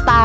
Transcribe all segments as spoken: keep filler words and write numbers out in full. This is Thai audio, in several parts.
สตาร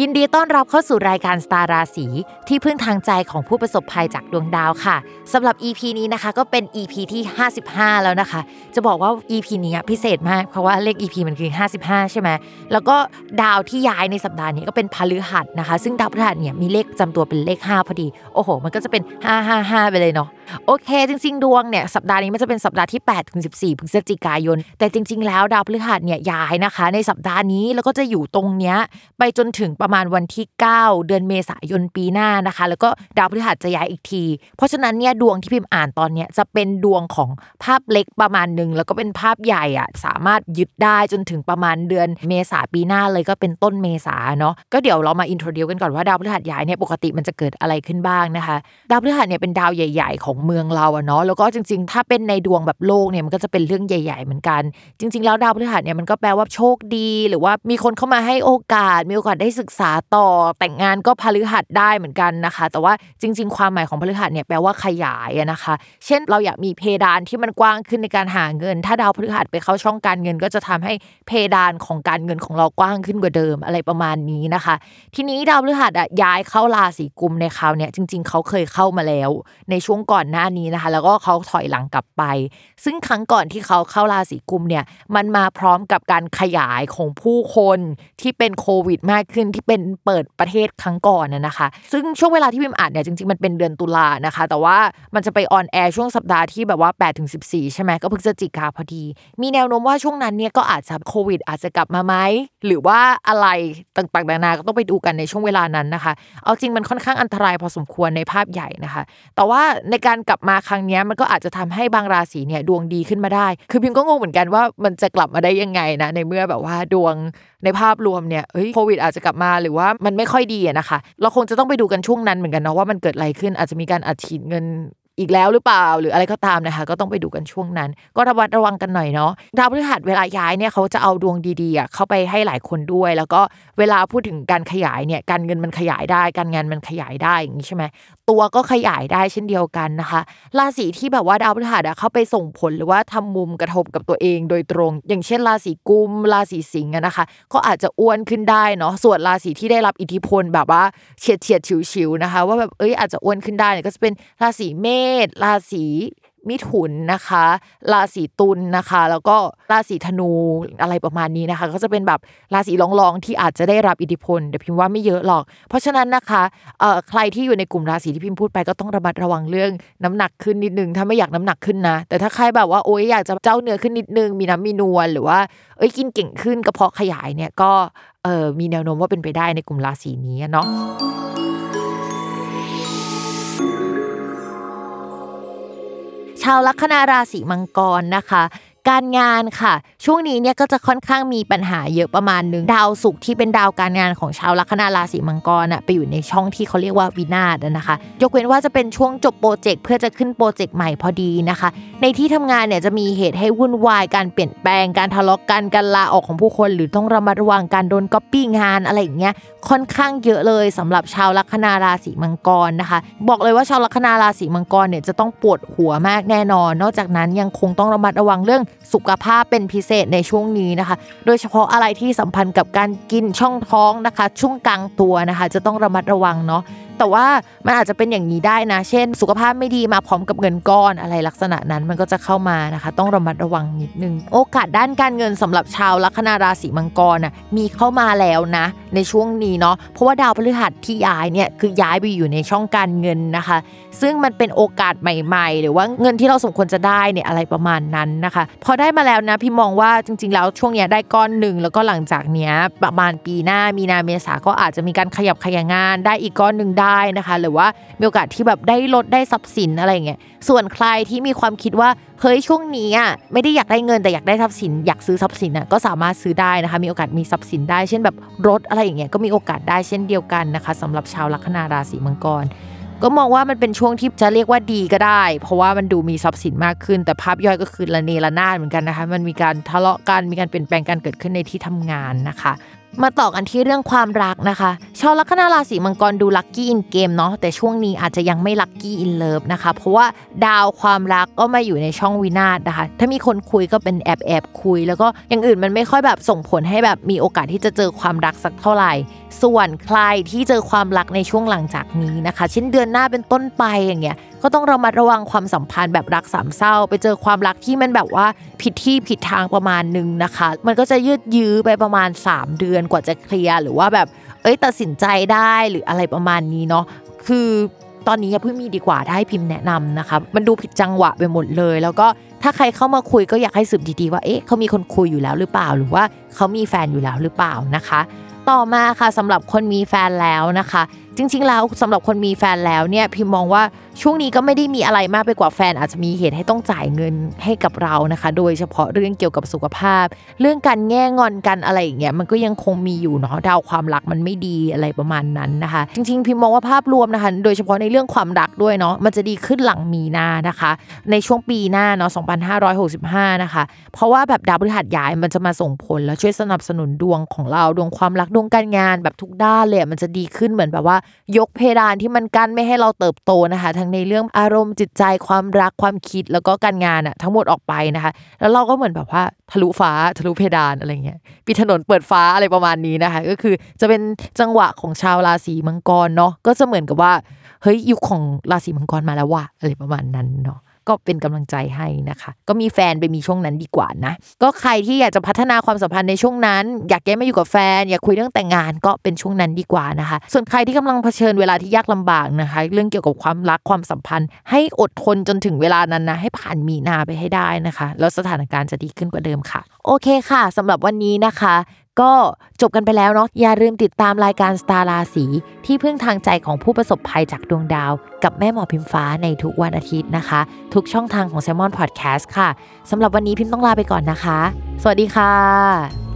ยินดีต้อนรับเข้าสู่รายการสตาร์ราศีที่พึ่งทางใจของผู้ประสบภัยจากดวงดาวค่ะสำหรับ อี พี นี้นะคะก็เป็น อี พี ที่ห้าสิบห้าแล้วนะคะจะบอกว่า อี พี นี้พิเศษมากเพราะว่าเลข อี พี มันคือห้าสิบห้าใช่ไหมแล้วก็ดาวที่ย้ายในสัปดาห์นี้ก็เป็นพฤหัสนะคะซึ่งดาวพฤหัสเนี่ยมีเลขจำตัวเป็นเลขห้าพอดีโอ้โหมันก็จะเป็นห้าห้าห้าไปเลยเนาะโอเคจริงๆดวงเนี่ยสัปดาห์นี้มันจะเป็นสัปดาห์ที่แปดถึงสิบสี่พฤศจิกายนแต่จริงๆแล้วดาวพฤหัสเนี่ยย้ายนะคะในสัปดาห์นี้แล้วก็จะอยู่ตรงเนี้ยไปจนถึงประมาณวันที่เก้าเดือนเมษายนปีหน้านะคะแล้วก็ดาวพฤหัสจะย้ายอีกทีเพราะฉะนั้นเนี่ยดวงที่พิมพ์อ่านตอนเนี้ยจะเป็นดวงของภาพเล็กประมาณนึงแล้วก็เป็นภาพใหญ่อ่ะสามารถยึดได้จนถึงประมาณเดือนเมษายนปีหน้าเลยก็เป็นต้นเมษายนเนาะก็เดี๋ยวเรามาอินโทรดิวกันก่อนว่าดาวพฤหัสย้ายเนี่ยปกติมันจะเกิดอะไรขึ้นบ้างนะคะดาวพฤหัสเนี่ยเป็นดาวใหญ่ๆของเมืองเราอะเนาะแล้วก็จริงๆถ้าเป็นในดวงแบบโลกเนี่ยมันก็จะเป็นเรื่องใหญ่ๆเหมือนกันจริงๆแล้วดาวพฤหัสเนี่ยมันก็แปลว่าโชคดีหรือว่ามีคนเข้ามาให้โอกาสมีโอกาสได้ศึกษาต่อแต่งงานก็พฤหัสได้เหมือนกันนะคะแต่ว่าจริงๆความหมายของพฤหัสเนี่ยแปลว่าขยายอะนะคะเช่นเราอยากมีเพดานที่มันกว้างขึ้นในการหาเงินถ้าดาวพฤหัสไปเข้าช่องการเงินก็จะทำให้เพดานของการเงินของเรากว้างขึ้นกว่าเดิมอะไรประมาณนี้นะคะทีนี้ดาวพฤหัสอะย้ายเข้าราศีกุมในคราวเนี้ยจริงๆเขาเคยเข้ามาแล้วในช่วงก่อนหน้านี้นะคะแล้วก็เขาถอยหลังกลับไปซึ่งครั้งก่อนที่เขาเข้าราศีกุมเนี่ยมันมาพร้อมกับการขยายของผู้คนที่เป็นโควิดมากขึ้นที่เป็นเปิดประเทศครั้งก่อนน่ะนะคะซึ่งช่วงเวลาที่พิมพ์อ่านเนี่ยจริงๆมันเป็นเดือนตุลานะคะแต่ว่ามันจะไปออนแอร์ช่วงสัปดาห์ที่แบบว่า แปดถึงสิบสี่ ใช่ไหมก็พฤศจิกาพอดีมีแนวโน้มว่าช่วงนั้นเนี่ยก็อาจจะโควิดอาจจะกลับมาไหมหรือว่าอะไรต่างๆนานาก็ต้องไปดูกันในช่วงเวลานั้นนะคะเอาจริงมันค่อนข้างอันตรายพอสมควรในภาพใหญ่นะคะแต่ว่าในการกลับมาครั้งนี้มันก็อาจจะทำให้บางราศีเนี่ยดวงดีขึ้นมาได้คือพิมพ์ก็งงเหมือนกันว่ามันจะกลับมาได้ยังไงนะในเมื่อแบบว่าดวงในภาพรวมเนี่ยเฮ้ยโควิดอาจจะกลับมาหรือว่ามันไม่ค่อยดีอ่ะนะคะเราคงจะต้องไปดูกันช่วงนั้นเหมือนกันเนาะว่ามันเกิดอะไรขึ้นอาจจะมีการอัดฉีดเงินอีกแล้วหรือเปล่าหรืออะไรก็ตามนะคะก็ต้องไปดูกันช่วงนั้นก็ระวัดระวังกันหน่อยเนาะดาวพฤหัสเวลาย้ายเนี่ยเขาจะเอาดวงดีๆอ่ะเข้าไปให้หลายคนด้วยแล้วก็เวลาพูดถึงการขยายเนี่ยการเงินมันขยายได้การงานมันขยายได้อย่างนี้ใช่ไหมตัวก็ขยายได้เช่นเดียวกันนะคะราศีที่แบบว่าดาวพฤหัสอ่ะเข้าไปส่งผลหรือว่าทำมุมกระทบกับตัวเองโดยตรงอย่างเช่นราศีกุมราศีสิงห์นะคะก็อาจจะอ้วนขึ้นได้เนาะส่วนราศีที่ได้รับอิทธิพลแบบว่าเฉียดเฉียดฉิวฉิวนะคะว่าแบบเอ้ยอาจจะอ้วนขึ้นได้เนี่ยก็จะเป็นราศีเมษราศีมิถุนนะคะราศีตุลนะคะแล้วก็ราศีธนูอะไรประมาณนี้นะคะก็จะเป็นแบบราศีรองๆที่อาจจะได้รับอิทธิพลแต่พิมพ์ว่าไม่เยอะหรอกเพราะฉะนั้นนะคะเอ่อใครที่อยู่ในกลุ่มราศีที่พิมพ์พูดไปก็ต้องระมัดระวังเรื่องน้ำหนักขึ้นนิดนึงถ้าไม่อยากน้ำหนักขึ้นนะแต่ถ้าใครแบบว่าโอ๊ยอยากจะเจ้าเนื้อขึ้นนิดนึงมีน้ำมีนวลหรือว่าเอ้ยกินเก่งขึ้นกระเพาะขยายเนี่ยก็เอ่อมีแนวโน้มว่าเป็นไปได้ในกลุ่มราศีนี้เนาะชาวลัคนาราศีมังกรนะคะการงานค่ะช่วงนี้เนี่ยก็จะค่อนข้างมีปัญหาเยอะประมาณนึงดาวศุกร์ที่เป็นดาวการงานของชาวลัคนาราศีมังกรน่ะไปอยู่ในช่องที่เขาเรียกว่าวินาศนะคะยกเว้นว่าจะเป็นช่วงจบโปรเจกต์เพื่อจะขึ้นโปรเจกต์ใหม่พอดีนะคะในที่ทำงานเนี่ยจะมีเหตุให้วุ่นวายการเปลี่ยนแปลงการทะเลาะกันการลาออกของผู้คนหรือต้องระมัดระวังการโดนก๊อปปี้งานอะไรอย่างเงี้ยค่อนข้างเยอะเลยสำหรับชาวลัคนาราศีมังกรนะคะบอกเลยว่าชาวลัคนาราศีมังกรเนี่ยจะต้องปวดหัวมากแน่นอนนอกจากนั้นยังคงต้องระมัดระวังเรื่องสุขภาพเป็นพิเศษในช่วงนี้นะคะโดยเฉพาะอะไรที่สัมพันธ์กับการกินช่องท้องนะคะช่วงกลางตัวนะคะจะต้องระมัดระวังเนาะ แต่ว่ามันอาจจะเป็นอย่างนี้ได้นะเช่นสุขภาพไม่ดีมาพร้อมกับเงินก้อนอะไรลักษณะนั้นมันก็จะเข้ามานะคะต้องระมัดระวังนิดนึงโอกาสด้านการเงินสำหรับชาวลัคนาราศีมังกรน่ะมีเข้ามาแล้วนะในช่วงนี้เนาะเพราะว่าดาวพฤหัสที่ย้ายเนี่ยคือย้ายไปอยู่ในช่องการเงินนะคะซึ่งมันเป็นโอกาสใหม่ๆหรือว่าเงินที่เราสมควรจะได้เนี่ยอะไรประมาณนั้นนะคะพอได้มาแล้วนะพี่มองว่าจริงๆแล้วช่วงเนี้ยได้ก้อนนึงแล้วก็หลังจากเนี้ยประมาณปีหน้ามีนาเมษาก็อาจจะมีการขยับขยายงานได้อีกก้อนนึงได้นะคะหรือว่ามีโอกาสที่แบบได้ลดได้ทรัพย์สินอะไรอย่างเงี้ยส่วนใครที่มีความคิดว่าเฮ้ยช่วงนี้อ่ะไม่ได้อยากได้เงินแต่อยากได้ทรัพย์สินอยากซื้อทรัพย์สินน่ะก็สามารถซื้อได้นะคะมีโอกาสมีทรัพย์สินได้เช่นแบบรถอะไรอย่างเงี้ยก็มีโอกาสได้เช่นเดียวกันนะคะสำหรับชาวลัคนาราศีมังกรก็มองว่ามันเป็นช่วงที่จะเรียกว่าดีก็ได้เพราะว่ามันดูมีทรัพย์สินมากขึ้นแต่ภาพย่อยก็คือระเนระนาดเหมือนกันนะคะมันมีการทะเลาะกันมีการเปลี่ยนแปลงกันเกิดขึ้นในที่ทำงานนะคะมาต่อกันที่เรื่องความรักนะคะชาวลัคนาราศีมังกรดูลัคกี้อินเกมเนาะแต่ช่วงนี้อาจจะยังไม่ลัคกี้อินเลิฟนะคะเพราะว่าดาวความรักก็มาอยู่ในช่องวินาศนะคะถ้ามีคนคุยก็เป็นแอบแอบคุยแล้วก็อย่างอื่นมันไม่ค่อยแบบส่งผลให้แบบมีโอกาสที่จะเจอความรักสักเท่าไหร่ส่วนใครที่เจอความรักในช่วงหลังจากนี้นะคะเช่นเดือนหน้าเป็นต้นไปอย่างเงี้ยก็ต้องระมัดระวังความสัมพันธ์แบบรักสามเศร้าไปเจอความรักที่มันแบบว่าผิดที่ผิดทางประมาณนึงนะคะมันก็จะยืดยื้อไปประมาณสามเดือนกว่าจะเคลียร์หรือว่าแบบเอ้ยตัดสินใจได้หรืออะไรประมาณนี้เนาะคือตอนนี้อย่าเพิ่งมีดีกว่าถ้าให้พิมพ์แนะนำนะคะมันดูผิดจังหวะไปหมดเลยแล้วก็ถ้าใครเข้ามาคุยก็อยากให้สืบดีๆว่าเอ๊ะเขามีคนคุยอยู่แล้วหรือเปล่าหรือว่าเขามีแฟนอยู่แล้วหรือเปล่านะคะต่อมาค่ะสำหรับคนมีแฟนแล้วนะคะจริงๆแล้วสำหรับคนมีแฟนแล้วเนี่ยพิมมองว่าช่วงนี้ก็ไม่ได้มีอะไรมากไปกว่าแฟนอาจจะมีเหตุให้ต้องจ่ายเงินให้กับเรานะคะโดยเฉพาะเรื่องเกี่ยวกับสุขภาพเรื่องการแง่งอนกันอะไรอย่างเงี้ยมันก็ยังคงมีอยู่เนาะดาวความรักมันไม่ดีอะไรประมาณนั้นนะคะจริงๆพิมมองว่าภาพรวมนะคะโดยเฉพาะในเรื่องความรักด้วยเนาะมันจะดีขึ้นหลังมีนานะคะในช่วงปีหน้าเนาะสองพันห้าร้อยหกสิบห้านะคะเพราะว่าแบบดาวพฤหัสย้ายมันจะมาส่งผลแล้วช่วยสนับสนุนดวงของเราดวงความรักดวงการงานแบบทุกด้านเลยมันจะดีขึ้นเหมือนแบบว่ายกเพดานที่มันกั้นไม่ให้เราเติบโตนะคะทั้งในเรื่องอารมณ์จิตใจความรักความคิดแล้วก็การงานอะทั้งหมดออกไปนะคะแล้วเราก็เหมือนแบบว่าทะลุฟ้าทะลุเพดานอะไรเงี้ยปิดถนนเปิดฟ้าอะไรประมาณนี้นะคะก็คือจะเป็นจังหวะของชาวราศีมังกรเนาะก็จะเหมือนกับว่าเฮ้ยยุคของราศีมังกรมาแล้วว่ะอะไรประมาณนั้นเนาะก็เป็นกำลังใจให้นะคะก็มีแฟนไปมีช่วงนั้นดีกว่านะก็ใครที่อยากจะพัฒนาความสัมพันธ์ในช่วงนั้นอยากแยกมาอยู่กับแฟนอยากคุยเรื่องแต่งงานก็เป็นช่วงนั้นดีกว่านะคะส่วนใครที่กำลังเผชิญเวลาที่ยากลำบากนะคะเรื่องเกี่ยวกับความรักความสัมพันธ์ให้อดทนจนถึงเวลานั้นนะให้ผ่านมีนาไปให้ได้นะคะแล้วสถานการณ์จะดีขึ้นกว่าเดิมค่ะโอเคค่ะสำหรับวันนี้นะคะก็จบกันไปแล้วเนาะอย่าลืมติดตามรายการสตาร์ราศีที่พึ่งทางใจของผู้ประสบภัยจากดวงดาวกับแม่หมอพิมฟ้าในทุกวันอาทิตย์นะคะทุกช่องทางของ Salmon Podcast ค่ะสำหรับวันนี้พิมต้องลาไปก่อนนะคะสวัสดีค่ะ